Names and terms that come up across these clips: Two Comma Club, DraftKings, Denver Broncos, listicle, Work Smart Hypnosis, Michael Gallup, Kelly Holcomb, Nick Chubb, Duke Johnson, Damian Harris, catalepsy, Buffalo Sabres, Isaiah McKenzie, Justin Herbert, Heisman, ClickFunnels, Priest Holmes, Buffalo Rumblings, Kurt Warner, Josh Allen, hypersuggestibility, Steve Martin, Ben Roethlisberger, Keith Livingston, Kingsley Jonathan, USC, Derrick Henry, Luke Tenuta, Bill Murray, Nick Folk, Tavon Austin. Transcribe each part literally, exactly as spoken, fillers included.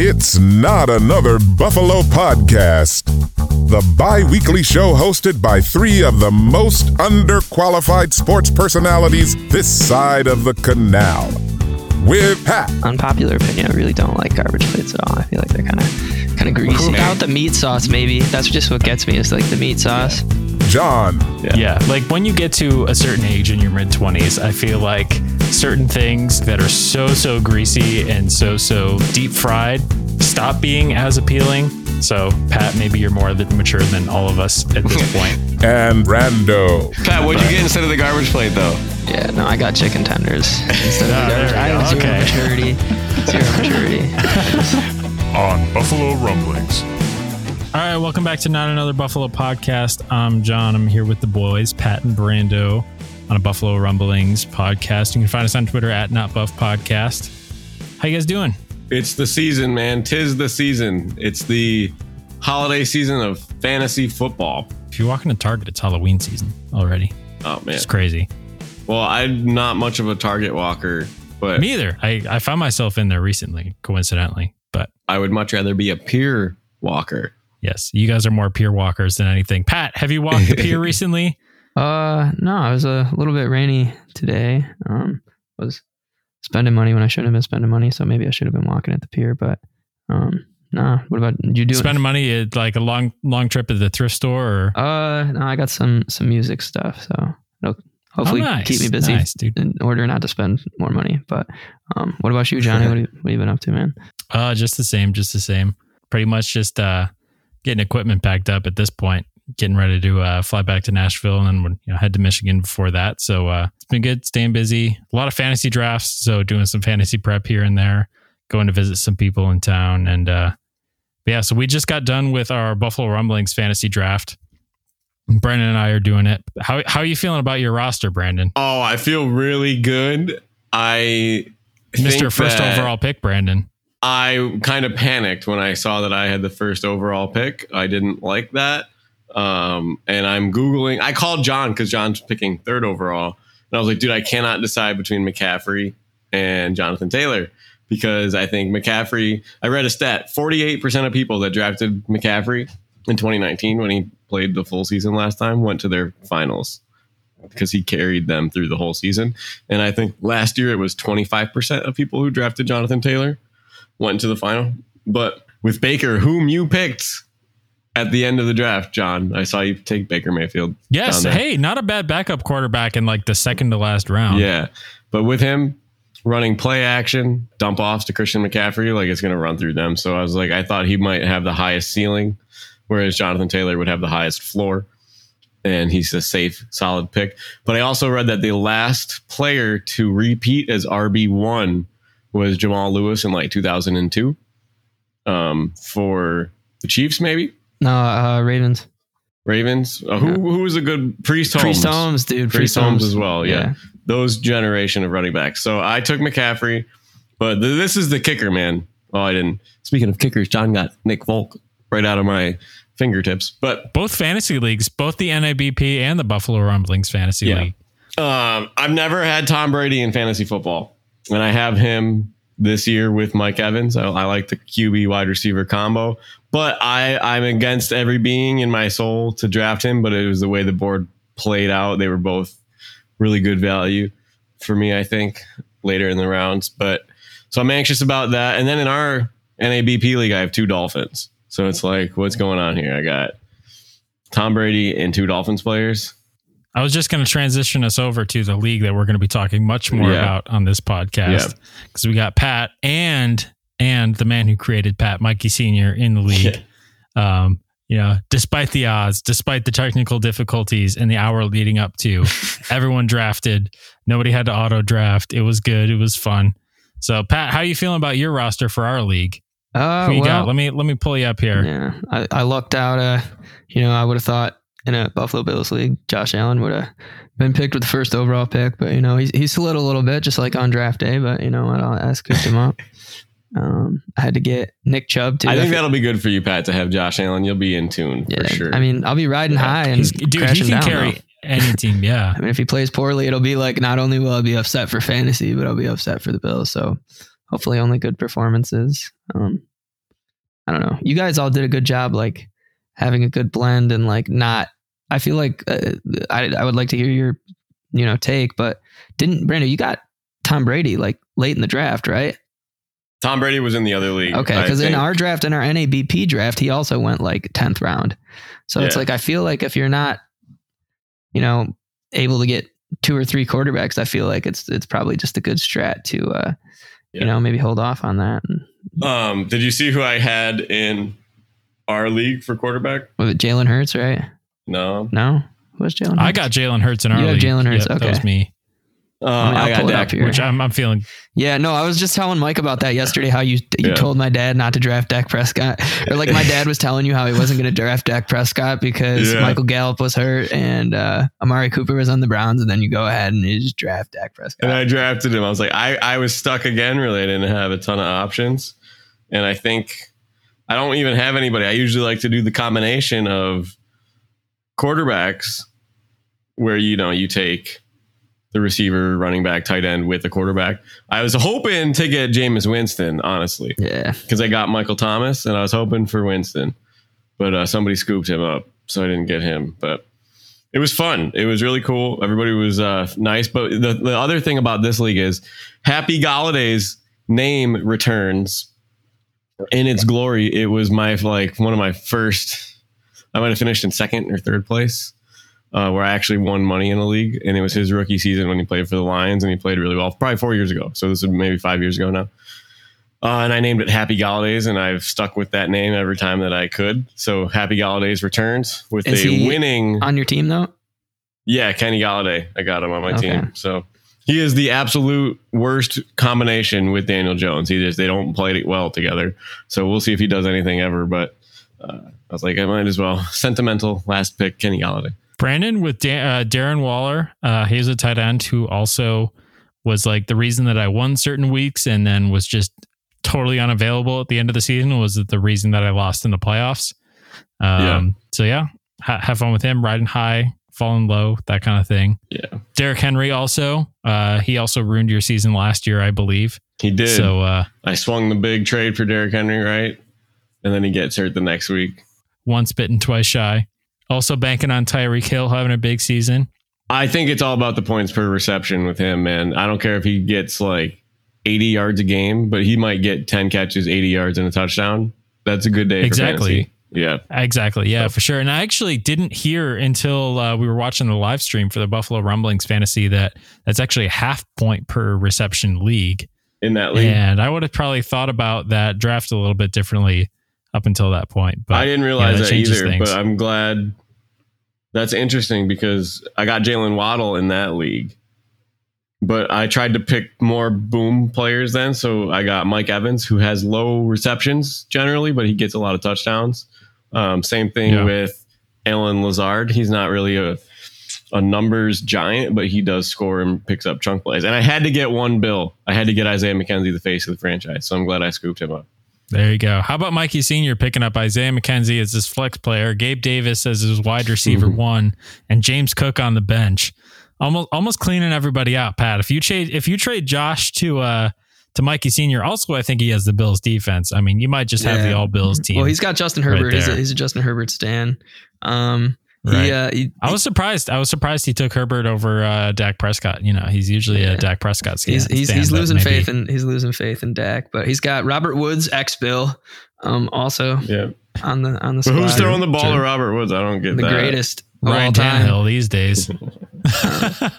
It's Not Another Buffalo Podcast, the bi-weekly show hosted by three of the most underqualified sports personalities this side of the canal. With Pat. Unpopular opinion, I really don't like garbage plates at all. I feel like they're kind of kind of greasy. Without the meat sauce, maybe. That's just what gets me, is like the meat sauce. John. Yeah. yeah, like when you get to a certain age in your mid-twenties, I feel like certain things that are so, so greasy and so, so deep fried stop being as appealing. So, Pat, maybe you're more mature than all of us at this point. And Rando. Pat, what'd you get instead of the garbage plate, though? Yeah, no, I got chicken tenders instead of the garbage. I have zero okay. maturity. Zero maturity. On Buffalo Rumblings. All right, welcome back to Not Another Buffalo Podcast. I'm John. I'm here with the boys, Pat and Brando, on a Buffalo Rumblings podcast. You can find us on Twitter at Not Buff Podcast. How you guys doing? It's the season, man. Tis the season. It's the holiday season of fantasy football. If you walk into Target, it's Halloween season already. Oh, man. It's crazy. Well, I'm not much of a Target walker, but... Me either. I, I found myself in there recently, coincidentally, but... I would much rather be a pier walker. Yes, you guys are more pier walkers than anything. Pat, have you walked the pier recently? Uh, no, it was a little bit rainy today. Um, was spending money when I shouldn't have been spending money, so maybe I should have been walking at the pier. But um, nah. What about did you do? Spending money at like a long, long trip at the thrift store, or? Uh, no, I got some some music stuff, so it'll hopefully oh, nice. keep me busy nice, dude. in order not to spend more money. But um, what about you, Johnny? What have you, what have you been up to, man? Uh, just the same, just the same. Pretty much just uh. getting equipment packed up at this point, getting ready to uh, fly back to Nashville, and then you know, head to Michigan before that. So uh, it's been good, staying busy. A lot of fantasy drafts, so doing some fantasy prep here and there, going to visit some people in town. And uh, yeah, so we just got done with our Buffalo Rumblings fantasy draft. Brandon and I are doing it. How, how are you feeling about your roster, Brandon? Oh, I feel really good. I Mister First Overall Pick, Brandon. I kind of panicked when I saw that I had the first overall pick. I didn't like that. Um, and I'm Googling. I called John because John's picking third overall. And I was like, dude, I cannot decide between McCaffrey and Jonathan Taylor, because I think McCaffrey, I read a stat, forty-eight percent of people that drafted McCaffrey in twenty nineteen when he played the full season last time went to their finals, because he carried them through the whole season. And I think last year it was twenty-five percent of people who drafted Jonathan Taylor went to the final. But with Baker, whom you picked at the end of the draft, John, I saw you take Baker Mayfield. Yes. Hey, not a bad backup quarterback in like the second to last round. Yeah. But with him running play action, dump offs to Christian McCaffrey, like it's going to run through them. So I was like, I thought he might have the highest ceiling, whereas Jonathan Taylor would have the highest floor. And he's a safe, solid pick. But I also read that the last player to repeat as R B one was Jamal Lewis in like two thousand two um, for the Chiefs, maybe? No, uh, Ravens. Ravens? Uh, who yeah. who was a good... Priest Holmes. Priest Holmes, dude. Priest, Priest Holmes. Holmes as well, yeah. yeah. Those generation of running backs. So I took McCaffrey, but th- this is the kicker, man. Oh, I didn't. Speaking of kickers, John got Nick Folk right out of my fingertips. But both fantasy leagues, both the N A B P and the Buffalo Rumblings fantasy yeah. league. Um, I've never had Tom Brady in fantasy football. And I have him this year with Mike Evans. I, I like the Q B wide receiver combo, but I, I'm against every being in my soul to draft him. But it was the way the board played out. They were both really good value for me, I think, later in the rounds. But so I'm anxious about that. And then in our N A B P league, I have two Dolphins. So it's like, what's going on here? I got Tom Brady and two Dolphins players. I was just going to transition us over to the league that we're going to be talking much more yeah. about on this podcast, because yeah. we got Pat and and the man who created Pat, Mikey Senior, in the league. Yeah. Um, you know, despite the odds, despite the technical difficulties and the hour leading up to, everyone drafted. Nobody had to auto draft. It was good. It was fun. So, Pat, how are you feeling about your roster for our league? Uh, who you well, got? Let me let me pull you up here. Yeah, I, I lucked out. Uh, you know, I would have thought, in a Buffalo Bills league, Josh Allen would have been picked with the first overall pick, but you know, he's, he slid a little bit just like on draft day, but you know what? I'll ask him up. Um, I had to get Nick Chubb too. I think that'll be good for you, Pat, to have Josh Allen. You'll be in tune yeah, for sure. I mean, I'll be riding high and dude, crashing he can down, carry though. Any team. Yeah. I mean, if he plays poorly, it'll be like, not only will I be upset for fantasy, but I'll be upset for the Bills. So hopefully only good performances. Um, I don't know. You guys all did a good job, like having a good blend and like not. I feel like uh, I I would like to hear your you know take, but didn't Brando? You got Tom Brady like late in the draft, right? Tom Brady was in the other league. Okay, because in our draft, in our N A B P draft, he also went like tenth round. So yeah. It's like I feel like if you're not, you know, able to get two or three quarterbacks, I feel like it's it's probably just a good strat to, uh, yeah. you know, maybe hold off on that. Um, did you see who I had in our league for quarterback? Was it Jalen Hurts, right? No, no, who was Jalen? I got Jalen Hurts in our you league. Jalen Hurts, yep, okay, that was me. Uh, I, mean, I got Dak, which I'm, I'm feeling. Yeah, no, I was just telling Mike about that yesterday, how you you yeah. told my dad not to draft Dak Prescott. Or like my dad was telling you how he wasn't going to draft Dak Prescott because yeah. Michael Gallup was hurt and uh, Amari Cooper was on the Browns. And then you go ahead and you just draft Dak Prescott. And I drafted him. I was like, I, I was stuck again, really. I didn't have a ton of options. And I think I don't even have anybody. I usually like to do the combination of quarterbacks where, you know, you take the receiver, running back, tight end with the quarterback. I was hoping to get Jameis Winston, honestly. Yeah. Because I got Michael Thomas and I was hoping for Winston, but uh, somebody scooped him up, so I didn't get him. But it was fun. It was really cool. Everybody was uh, nice. But the, the other thing about this league is Happy Golladay's name returns in its glory. It was my like one of my first. I might have finished in second or third place. Uh, where I actually won money in the league, and it was his rookie season when he played for the Lions, and he played really well, probably four years ago. So this is maybe five years ago now. Uh, and I named it Happy Golladay's, and I've stuck with that name every time that I could. So Happy Golladay's returns with is a winning on your team though. Yeah. Kenny Golladay. I got him on my okay. team. So he is the absolute worst combination with Daniel Jones. He just, they don't play well together. So we'll see if he does anything ever, but uh, I was like, I might as well sentimental last pick Kenny Golladay. Brandon with Dan, uh, Darren Waller, uh, he's a tight end who also was like the reason that I won certain weeks and then was just totally unavailable at the end of the season was the reason that I lost in the playoffs. Um, yeah. So yeah, ha- have fun with him, riding high, falling low, that kind of thing. Yeah. Derrick Henry also, uh, he also ruined your season last year, I believe. He did. So uh, I swung the big trade for Derrick Henry, right? And then he gets hurt the next week. Once bitten, twice shy. Also banking on Tyreek Hill having a big season. I think it's all about the points per reception with him, man. I don't care if he gets like eighty yards a game, but he might get ten catches, eighty yards and a touchdown. That's a good day. Exactly. For yeah, exactly. Yeah, so. For sure. And I actually didn't hear until uh, we were watching the live stream for the Buffalo Rumblings fantasy that that's actually a half point per reception league in that league. And I would have probably thought about that draft a little bit differently up until that point. But I didn't realize you know, that, that either, things. But I'm glad. That's interesting because I got Jalen Waddle in that league, but I tried to pick more boom players then. So I got Mike Evans, who has low receptions generally, but he gets a lot of touchdowns. Um, same thing yeah. with Alan Lazard. He's not really a, a numbers giant, but he does score and picks up chunk plays. And I had to get one Bill. I had to get Isaiah McKenzie, the face of the franchise. So I'm glad I scooped him up. There you go. How about Mikey Senior picking up Isaiah McKenzie as his flex player, Gabe Davis as his wide receiver one, and James Cook on the bench, almost almost cleaning everybody out. Pat, if you trade if you trade Josh to uh to Mikey Senior, also I think he has the Bills defense. I mean, you might just have yeah. the all Bills team. Well, he's got Justin Herbert. Right he's, a, he's a Justin Herbert stan. Um, right. he, uh, he, I was surprised. I was surprised he took Herbert over uh, Dak Prescott. You know, he's usually yeah. a Dak Prescott. He's he's, he's losing maybe. faith in he's losing faith in Dak, but he's got Robert Woods, ex Bill, um, also yeah. on the on the. But who's throwing the ball to Robert Woods? I don't get the that. greatest Ryan Tannehill these days. uh,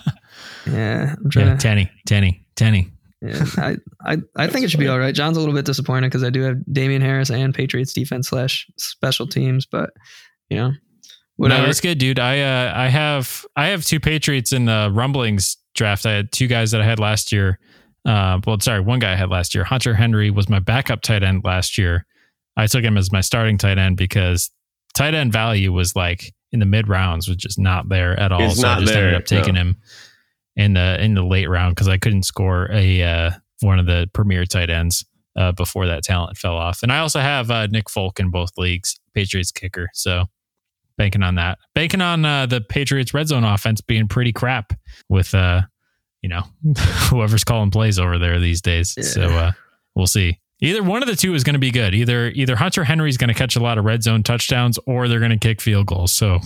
yeah, I'm trying yeah, to, Tanny, Tanny, Tanny. Yeah, I I, I think it should funny. be all right. John's a little bit disappointed because I do have Damian Harris and Patriots defense slash special teams, but you know. Whatever. No, that's good, dude. I uh, I have I have two Patriots in the Rumblings draft. I had two guys that I had last year. Uh, well, sorry, one guy I had last year. Hunter Henry was my backup tight end last year. I took him as my starting tight end because tight end value was like in the mid rounds was just not there at all. It's so not I just there, ended up taking no. him in the in the late round because I couldn't score a uh, one of the premier tight ends uh, before that talent fell off. And I also have uh, Nick Folk in both leagues, Patriots kicker. So. Banking on that, banking on uh, the Patriots red zone offense being pretty crap with, uh, you know, whoever's calling plays over there these days. Yeah. So uh, we'll see. Either one of the two is going to be good. Either either Hunter Henry's going to catch a lot of red zone touchdowns, or they're going to kick field goals. So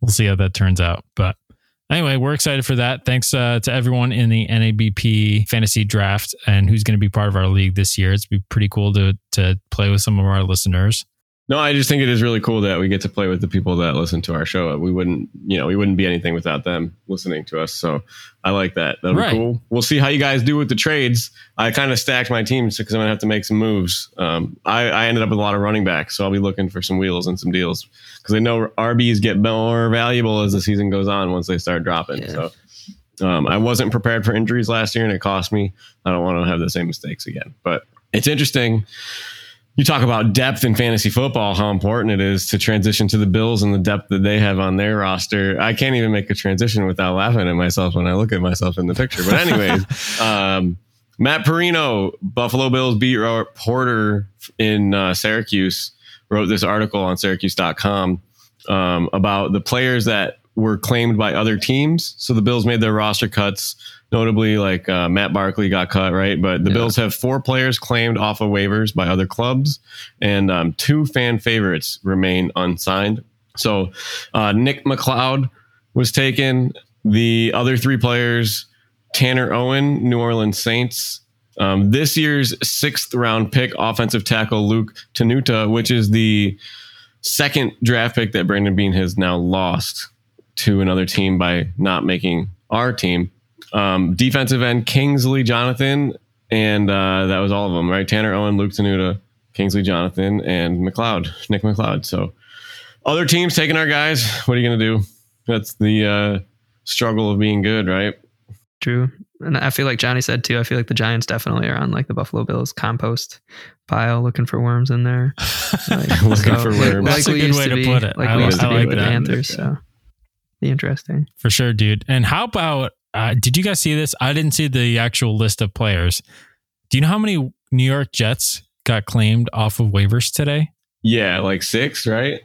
we'll see how that turns out. But anyway, we're excited for that. Thanks uh, to everyone in the N A B P fantasy draft and who's going to be part of our league this year. It's be pretty cool to to play with some of our listeners. No, I just think it is really cool that we get to play with the people that listen to our show. We wouldn't, you know, we wouldn't be anything without them listening to us. So I like that. That'll right. be cool. We'll see how you guys do with the trades. I kind of stacked my teams because I'm going to have to make some moves. Um, I, I ended up with a lot of running backs, so I'll be looking for some wheels and some deals because I know R Bs get more valuable as the season goes on once they start dropping. Yeah. So um, I wasn't prepared for injuries last year and it cost me. I don't want to have the same mistakes again, but it's interesting. You talk about depth in fantasy football, how important it is to transition to the Bills and the depth that they have on their roster. I can't even make a transition without laughing at myself when I look at myself in the picture. But anyways, um, Matt Perino, Buffalo Bills beat reporter in uh, Syracuse, wrote this article on Syracuse dot com um, about the players that were claimed by other teams. So the Bills made their roster cuts, notably like uh, Matt Barkley got cut, right? But the yeah. Bills have four players claimed off of waivers by other clubs, and um, two fan favorites remain unsigned. So uh, Nick McLeod was taken. The other three players, Tanner Owen, New Orleans Saints, um, this year's sixth round pick, offensive tackle Luke Tenuta, which is the second draft pick that Brandon Bean has now lost to another team by not making our team. Um, defensive end Kingsley Jonathan, and uh, that was all of them, right? Tanner Owen, Luke Tenuta, Kingsley Jonathan, and McLeod, Nick McLeod. So other teams taking our guys. What are you going to do? That's the uh, struggle of being good, right? True. And I feel like Johnny said too, I feel like the Giants definitely are on like the Buffalo Bills compost pile, looking for worms in there. Like, looking so, for worms. That's like a good way to be, put it. Like I, we used I to like be with the Panthers, yeah. So be interesting. For sure, dude. And how about Uh, did you guys see this? I didn't see the actual list of players. Do you know how many New York Jets got claimed off of waivers today? Yeah, like six, right?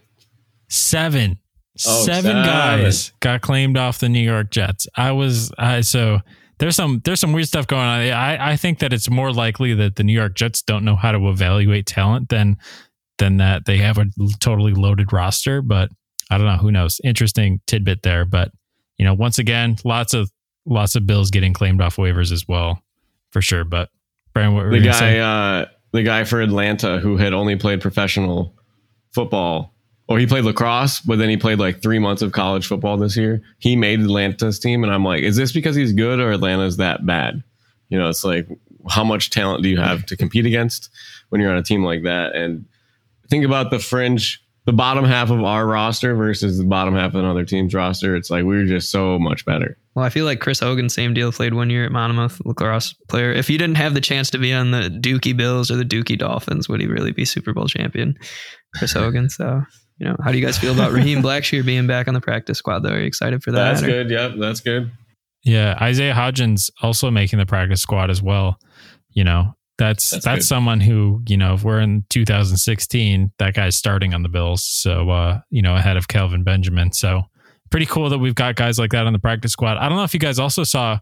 Seven. Oh, seven, seven guys got claimed off the New York Jets. I was I so there's some there's some weird stuff going on. I I think that it's more likely that the New York Jets don't know how to evaluate talent than than that they have a totally loaded roster. But I don't know. Who knows? Interesting tidbit there. But you know, once again, lots of Lots of Bills getting claimed off waivers as well, for sure. But Brian, what were you saying? Uh, the guy for Atlanta who had only played professional football, or he played lacrosse, but then he played like three months of college football this year. He made Atlanta's team, and I'm like, is this because he's good or Atlanta's that bad? You know, it's like, how much talent do you have to compete against when you're on a team like that? And think about the fringe, the bottom half of our roster versus the bottom half of another team's roster. It's like, we're just so much better. Well, I feel like Chris Hogan, same deal, played one year at Monmouth, lacrosse player. If you didn't have the chance to be on the Dookie Bills or the Dookie Dolphins, would he really be Super Bowl champion? Chris Hogan. So, you know, how do you guys feel about Raheem Blackshear being back on the practice squad, though? Are you excited for that? That's or? good. Yep, that's good. Yeah, Isaiah Hodgins also making the practice squad as well. You know, that's that's, that's someone who, you know, if we're in two thousand sixteen, that guy's starting on the Bills. So, uh, you know, ahead of Kelvin Benjamin. So, pretty cool that we've got guys like that on the practice squad. I don't know if you guys also saw,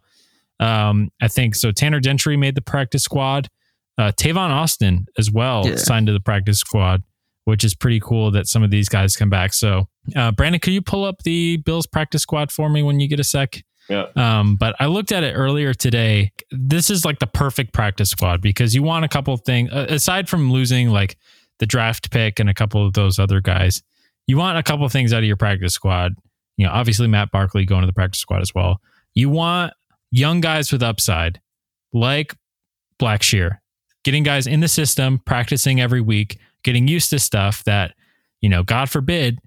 um, I think, so Tanner Gentry made the practice squad. Uh, Tavon Austin as well yeah. signed to the practice squad, which is pretty cool that some of these guys come back. So, uh, Brandon, could you pull up the Bills practice squad for me when you get a sec? Yeah. Um, but I looked at it earlier today. This is like the perfect practice squad because you want a couple of things, uh, aside from losing like the draft pick and a couple of those other guys, you want a couple of things out of your practice squad. You know, obviously Matt Barkley going to the practice squad as well. You want young guys with upside, like Blackshear, getting guys in the system, practicing every week, getting used to stuff that, you know, God forbid,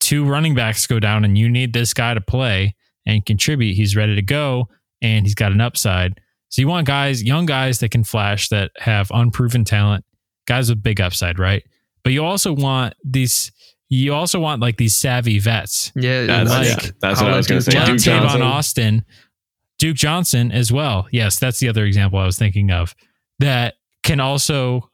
two running backs go down and you need this guy to play and contribute. He's ready to go and he's got an upside. So you want guys, young guys that can flash, that have unproven talent, guys with big upside, right? But you also want these... You also want like these savvy vets. Yeah, that's, like, yeah, that's what I was going to say. Duke Johnson. Austin, Duke Johnson as well. Yes, that's the other example I was thinking of that can also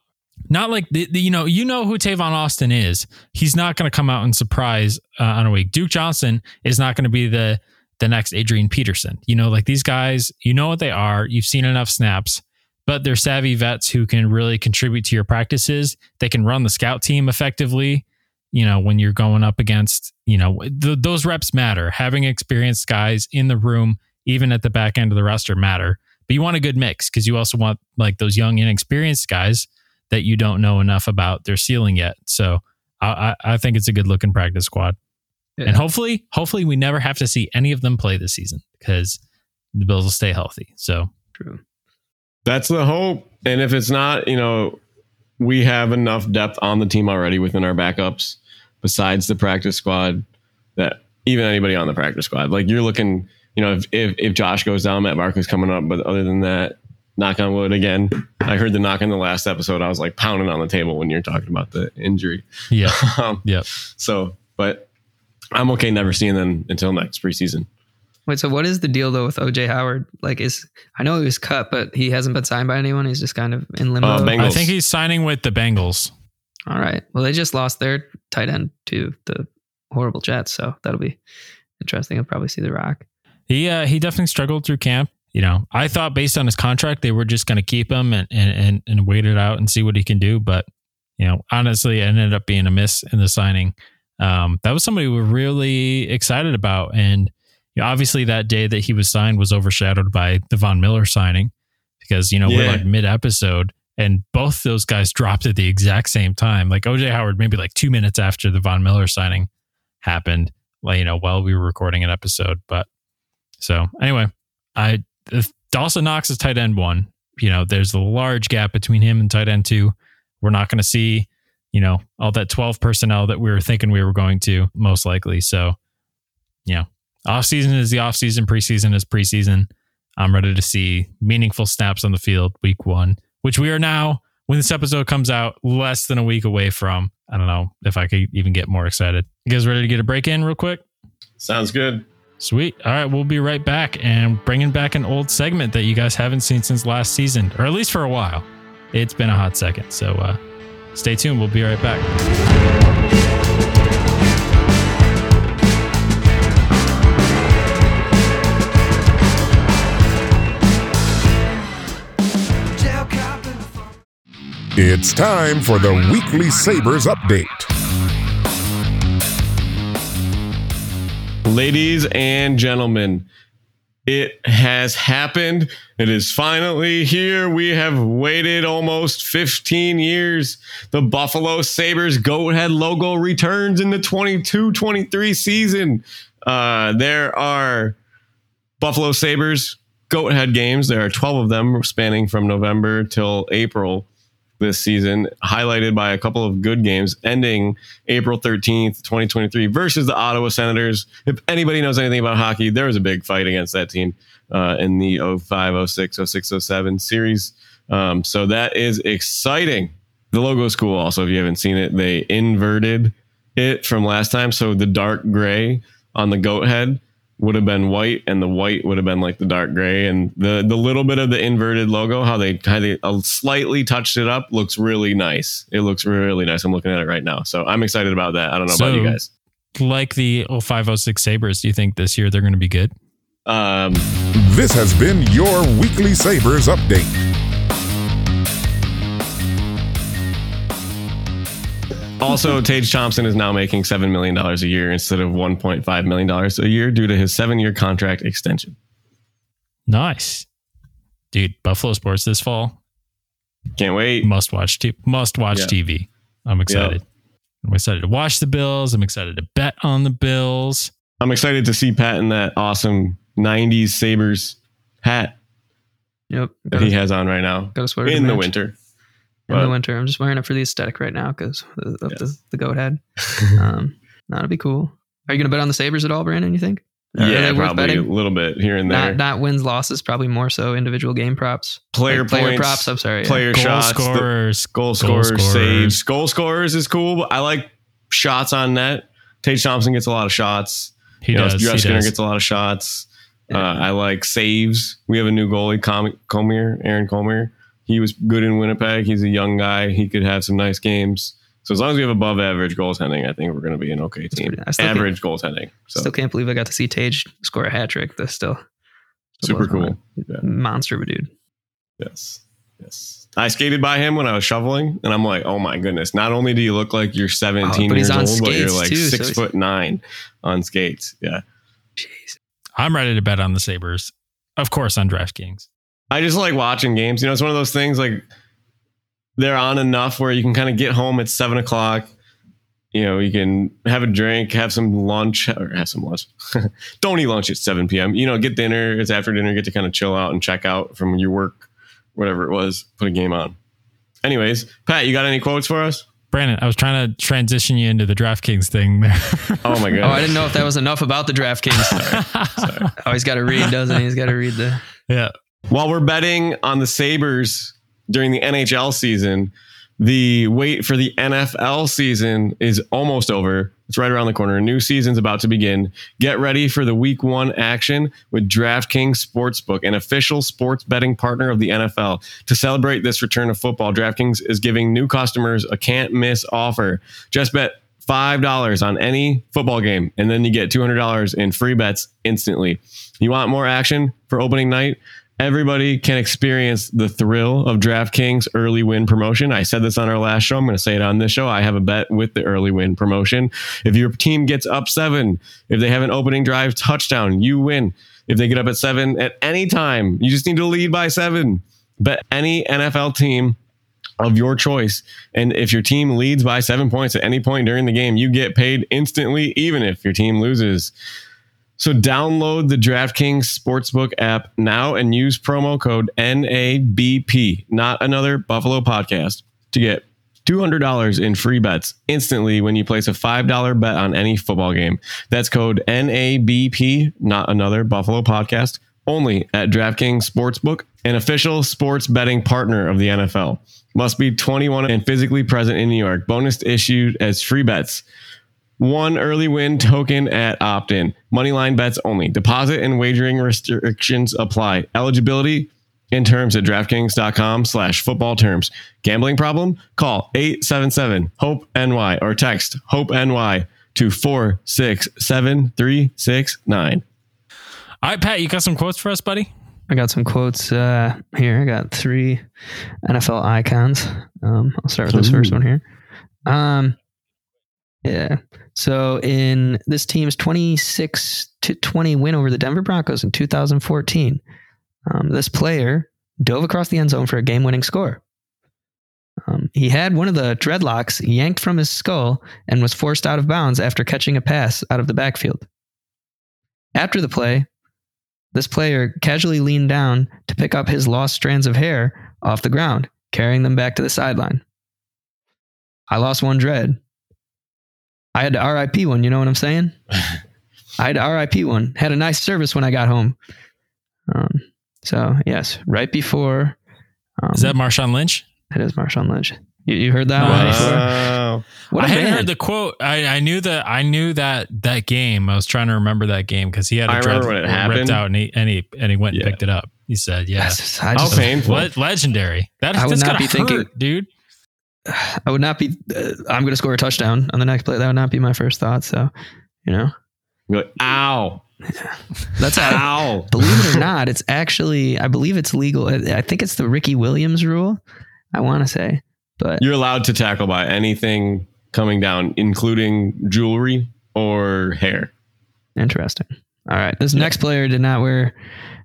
not like, the, the, you know, you know who Tavon Austin is. He's not going to come out and surprise uh, on a week. Duke Johnson is not going to be the the next Adrian Peterson. You know, like these guys, you know what they are. You've seen enough snaps but they're savvy vets who can really contribute to your practices. They can run the scout team effectively. You know, when you're going up against, you know, th- those reps matter. Having experienced guys in the room, even at the back end of the roster, matter. But you want a good mix, because you also want like those young, inexperienced guys that you don't know enough about their ceiling yet. So I, I think it's a good looking practice squad. Yeah. And hopefully, hopefully we never have to see any of them play this season, because the Bills will stay healthy. So true. That's the hope. And if it's not, you know, we have enough depth on the team already within our backups, besides the practice squad, that even anybody on the practice squad, like you're looking, you know, if, if, if Josh goes down, Matt Barkley's coming up. But other than that, knock on wood again. I heard the knock in the last episode. I was like pounding on the table when you're talking about the injury. Yeah. um, yeah. So, but I'm okay never seeing them until next preseason. Wait, so what is the deal though with O J Howard? Like, is I know he was cut, but he hasn't been signed by anyone. He's just kind of in limbo. Uh, I think he's signing with the Bengals. All right. Well, they just lost their tight end to the horrible Jets, so that'll be interesting. I'll probably see The Rock. He uh, he definitely struggled through camp. You know, I thought based on his contract they were just going to keep him and and and wait it out and see what he can do. But you know, honestly, it ended up being a miss in the signing. Um, that was somebody we were really excited about, and obviously that day that he was signed was overshadowed by the Von Miller signing, because, you know, yeah. we're like mid episode and both those guys dropped at the exact same time. Like O J Howard, maybe like two minutes after the Von Miller signing happened, like, you know, while we were recording an episode. But so anyway, I, Dawson Knox is tight end one. You know, there's a large gap between him and tight end two. We're not going to see, you know, all that twelve personnel that we were thinking we were going to, most likely. So, you know, offseason is the offseason, preseason is preseason. I'm ready to see meaningful snaps on the field week one, which we are now, when this episode comes out, less than a week away from. I don't know if I could even get more excited. You guys ready to get a break in real quick? Sounds good. Sweet. All right, we'll be right back and bringing back an old segment that you guys haven't seen since last season, or at least for a while. It's been a hot second, so uh, stay tuned. We'll be right back. It's time for the Weekly Sabres Update. Ladies and gentlemen, it has happened. It is finally here. We have waited almost fifteen years. The Buffalo Sabres Go Ahead logo returns in the twenty-two twenty-three season. Uh, there are Buffalo Sabres Go Ahead games. There are twelve of them spanning from November till April this season, highlighted by a couple of good games, ending April thirteenth, twenty twenty-three versus the Ottawa Senators. If anybody knows anything about hockey, there was a big fight against that team uh, in the oh five, oh six, oh six, oh seven series. Um, so that is exciting. The logo's cool also, if you haven't seen it. They inverted it from last time. So the dark gray on the goat head would have been white, and the white would have been like the dark gray, and the, the little bit of the inverted logo, how they how they slightly touched it up, looks really nice. It looks really nice. I'm looking at it right now. So I'm excited about that. I don't know so, about you guys. Like the oh five oh six Sabres, do you think this year they're going to be good? Um, this has been your Weekly Sabres Update. Also, Tage Thompson is now making seven million dollars a year instead of one point five million dollars a year due to his seven-year contract extension. Nice. Dude, Buffalo sports this fall. Can't wait. Must watch, t- must watch yeah. T V. I'm excited. Yep. I'm excited to watch the Bills. I'm excited to bet on the Bills. I'm excited to see Pat in that awesome nineties Sabres hat. Yep. That he has on right now in the winter. In but, the winter, I'm just wearing it for the aesthetic right now because of yes. the, the goat head. Um, that'll be cool. Are you going to bet on the Sabres at all, Brandon, you think? Are yeah, probably a little bit here and there. Not, not wins, losses, probably more so individual game props. Player like, points. Player props, I'm sorry. Player yeah. goal shots. Scorers, the, goal scorers. Goal scorers, saves. Goal scorers is cool. I like shots on net. Tage Thompson gets a lot of shots. He you does. Dreskinder gets a lot of shots. Yeah. Uh, I like saves. We have a new goalie, Com- Comier, Aaron Comier. He was good in Winnipeg. He's a young guy. He could have some nice games. So as long as we have above average goaltending, I think we're going to be an okay team. Nice. Average goaltending. So. Still can't believe I got to see Tage score a hat trick. That's still, still super cool. Yeah. Monster of a dude. Yes. Yes. I skated by him when I was shoveling, and I'm like, oh my goodness! Not only do you look like you're seventeen oh, years old, skates, but you're like too, six so foot nine on skates. Yeah. Jeez. I'm ready to bet on the Sabres, of course, on DraftKings. I just like watching games. You know, it's one of those things like they're on enough where you can kind of get home at seven o'clock. You know, you can have a drink, have some lunch, or have some lunch. Don't eat lunch at seven p.m. You know, get dinner. It's after dinner. Get to kind of chill out and check out from your work, whatever it was. Put a game on. Anyways, Pat, you got any quotes for us? Brandon, I was trying to transition you into the DraftKings thing there. Oh, my God. Oh, I didn't know if that was enough about the DraftKings. Sorry. Sorry. Oh, he's got to read, doesn't he? He's got to read the... Yeah. While we're betting on the Sabres during the N H L season... The wait for the N F L season is almost over. It's right around the corner. A new season's about to begin. Get ready for the week one action with DraftKings Sportsbook, an official sports betting partner of the N F L. To celebrate this return of football, DraftKings is giving new customers a can't-miss offer. Just bet five dollars on any football game, and then you get two hundred dollars in free bets instantly. You want more action for opening night? Everybody can experience the thrill of DraftKings early win promotion. I said this on our last show. I'm going to say it on this show. I have a bet with the early win promotion. If your team gets up seven, if they have an opening drive touchdown, you win. If they get up at seven at any time, you just need to lead by seven. Bet any N F L team of your choice. And if your team leads by seven points at any point during the game, you get paid instantly, even if your team loses. So download the DraftKings Sportsbook app now and use promo code N A B P, Not Another Buffalo Podcast, to get two hundred dollars in free bets instantly when you place a five dollars bet on any football game. That's code N A B P, Not Another Buffalo Podcast, only at DraftKings Sportsbook, an official sports betting partner of the N F L. Must be twenty-one and physically present in New York. Bonus issued as free bets. One early win token at opt-in. Moneyline bets only. Deposit and wagering restrictions apply. Eligibility in terms at DraftKings.com slash football terms. Gambling problem? Call eight seven seven HOPE N Y or text HOPE N Y to four six seven three six nine. All right, Pat, you got some quotes for us, buddy? I got some quotes uh, here. I got three N F L icons. Um, I'll start with this Ooh. first one here. Um... Yeah. So in this team's twenty-six to twenty win over the Denver Broncos in two thousand fourteen, um, this player dove across the end zone for a game-winning score. Um, he had one of the dreadlocks yanked from his skull and was forced out of bounds after catching a pass out of the backfield. After the play, this player casually leaned down to pick up his lost strands of hair off the ground, carrying them back to the sideline. I lost one dread. I had to R I P one. You know what I'm saying? I had to R I P one. Had a nice service when I got home. Um, so, yes, right before. Um, is that Marshawn Lynch? That is Marshawn Lynch. You, you heard that uh, one before? I hadn't heard the quote. I, I knew that. I knew that that game. I was trying to remember that game because he had a dread ripped happened. out and he and he and he went yeah. and picked it up. He said, "Yeah, just, how painful, le- legendary." That, I would not be thinking, dude. I would not be, uh, I'm going to score a touchdown on the next play. That would not be my first thought. So, you know, you're like, ow, yeah. That's ow. I, believe it or not, it's actually, I believe it's legal. I think it's the Ricky Williams rule. I want to say, but you're allowed to tackle by anything coming down, including jewelry or hair. Interesting. All right. This yeah. next player did not wear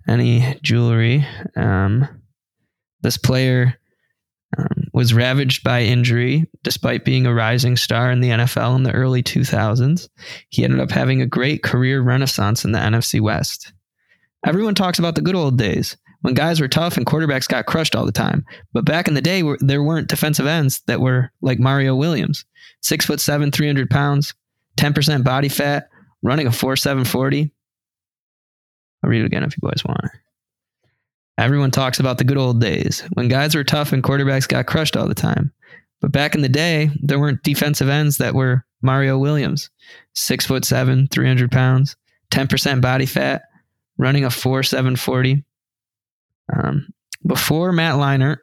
any jewelry. Um, this player, Um, was ravaged by injury despite being a rising star in the N F L in the early two thousands. He ended up having a great career renaissance in the N F C West. Everyone talks about the good old days when guys were tough and quarterbacks got crushed all the time. But back in the day, there weren't defensive ends that were like Mario Williams, six foot seven, three hundred pounds, ten percent body fat, running a four seven forty. I'll read it again if you boys want. Everyone talks about the good old days when guys were tough and quarterbacks got crushed all the time. But back in the day, there weren't defensive ends that were Mario Williams, six foot seven, three hundred pounds, ten percent body fat, running a four seven forty. Um, before Matt Leinart,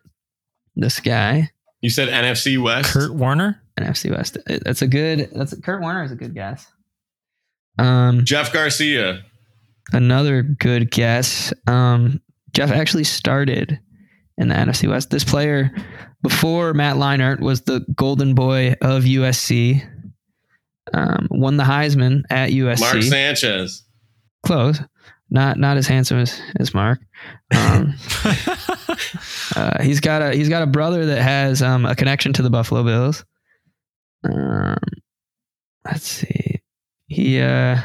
this guy, you said N F C West, Kurt Warner, N F C West. That's a good, that's a, Kurt Warner is a good guess. Um, Jeff Garcia, another good guess. Um, Jeff actually started in the N F C West. This player before Matt Leinart was the golden boy of U S C. Um, won the Heisman at U S C. Mark Sanchez. Close. Not not as handsome as, as Mark. Um, uh, he's got a he's got a brother that has um, a connection to the Buffalo Bills. Um, let's see. He uh,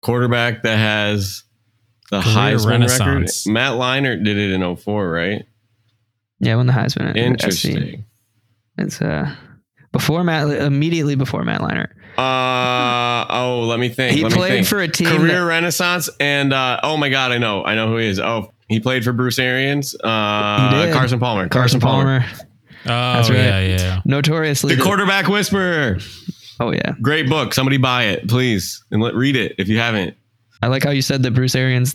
quarterback that has the Heisman record. Matt Leinart did it in oh four, right? Yeah, won the Heisman. Interesting. At it's uh before Matt, immediately before Matt Leinart. Uh oh, let me think. He let played me think. for a team career that, renaissance, and uh, oh my god, I know, I know who he is. Oh, he played for Bruce Arians, uh, Carson Palmer, Carson, Carson Palmer. Palmer. Oh That's right. yeah, yeah. Notoriously, the quarterback whisperer. Oh yeah, great book. Somebody buy it, please, and let, read it if you haven't. I like how you said that Bruce Arians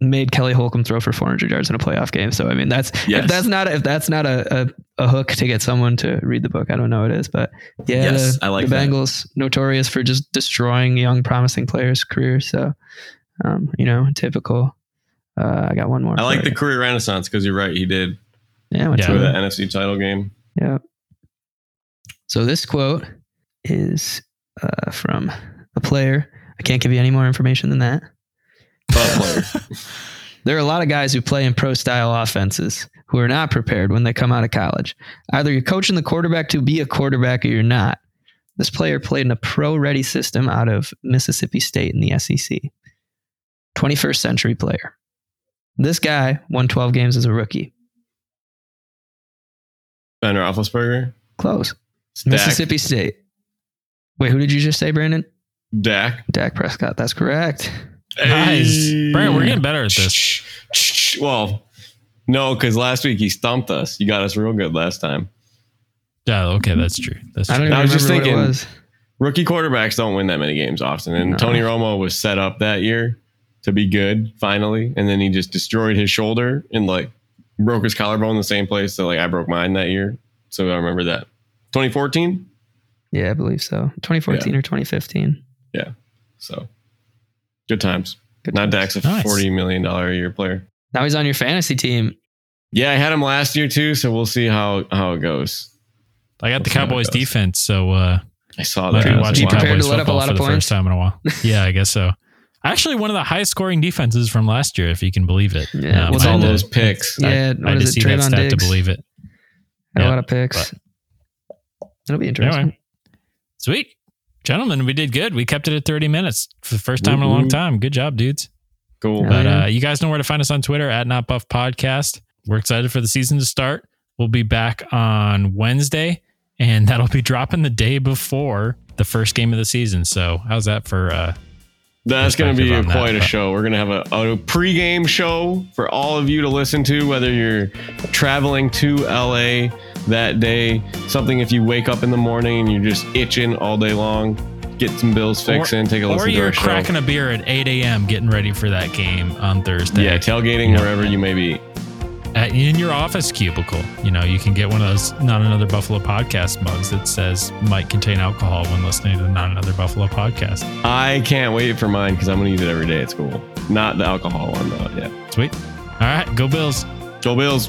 made Kelly Holcomb throw for four hundred yards in a playoff game. So I mean, that's yes. if that's not if that's not a, a, a hook to get someone to read the book, I don't know what it is. But yeah, yes, the, I like the that. Bengals notorious for just destroying young, promising players' careers. So um, you know, typical. Uh, I got one more. I like the you. career renaissance because you're right, he did. Yeah, went yeah. to the N F C title game. Yeah. So this quote is uh, from a player. I can't give you any more information than that. Player. There are a lot of guys who play in pro style offenses who are not prepared when they come out of college. Either you're coaching the quarterback to be a quarterback or you're not. This player played in a pro ready system out of Mississippi State in the S E C. twenty-first century player. This guy won twelve games as a rookie. Ben Roethlisberger? Close. Dak. Mississippi State. Wait, who did you just say, Brandon? Dak. Dak Prescott. That's correct. Nice. Hey. Brandon, we're getting better at this. Well, no, because last week he stumped us. You got us real good last time. Yeah, okay, that's true. That's true. I, don't I was just thinking, was. rookie quarterbacks don't win that many games often. And no. Tony Romo was set up that year to be good, finally. And then he just destroyed his shoulder and like broke his collarbone in the same place that like I broke mine that year. So I remember that. twenty fourteen? Yeah, I believe so. twenty fourteen yeah. or twenty fifteen. Yeah, so... Good times. Good Not times. Dak's a nice. forty million dollars a year player. Now he's on your fantasy team. Yeah, I had him last year too, so we'll see how, how it goes. I got we'll the Cowboys defense, so uh, I saw that. I've been watching Cowboys to let up a lot of for points? the first time in a while. Yeah, I guess so. Actually, one of the highest scoring defenses from last year, if you can believe it. Yeah, um, with all those picks. Yeah, I, I just see that stat to believe it. Had yeah, a lot of picks. It'll be interesting. Anyway. Sweet. Gentlemen, we did good. We kept it at thirty minutes for the first time Woo-hoo. in a long time. Good job, dudes. Cool. But uh, you guys know where to find us on Twitter at Not Buff Podcast. We're excited for the season to start. We'll be back on Wednesday, and that'll be dropping the day before the first game of the season. So how's that for? Uh, That's going to be quite that, a show. We're going to have a, a pregame show for all of you to listen to, whether you're traveling to L A that day, something if you wake up in the morning and you're just itching all day long, get some Bills fixed in, take a listen to our show. Or you're cracking a beer at eight a.m. getting ready for that game on Thursday. Yeah, tailgating yeah. wherever you may be. At, in your office cubicle, you know, you can get one of those Not Another Buffalo Podcast mugs that says might contain alcohol when listening to the Not Another Buffalo Podcast. I can't wait for mine because I'm going to use it every day at school. Not the alcohol one, though. Yeah. Sweet. All right. Go Bills. Go Bills.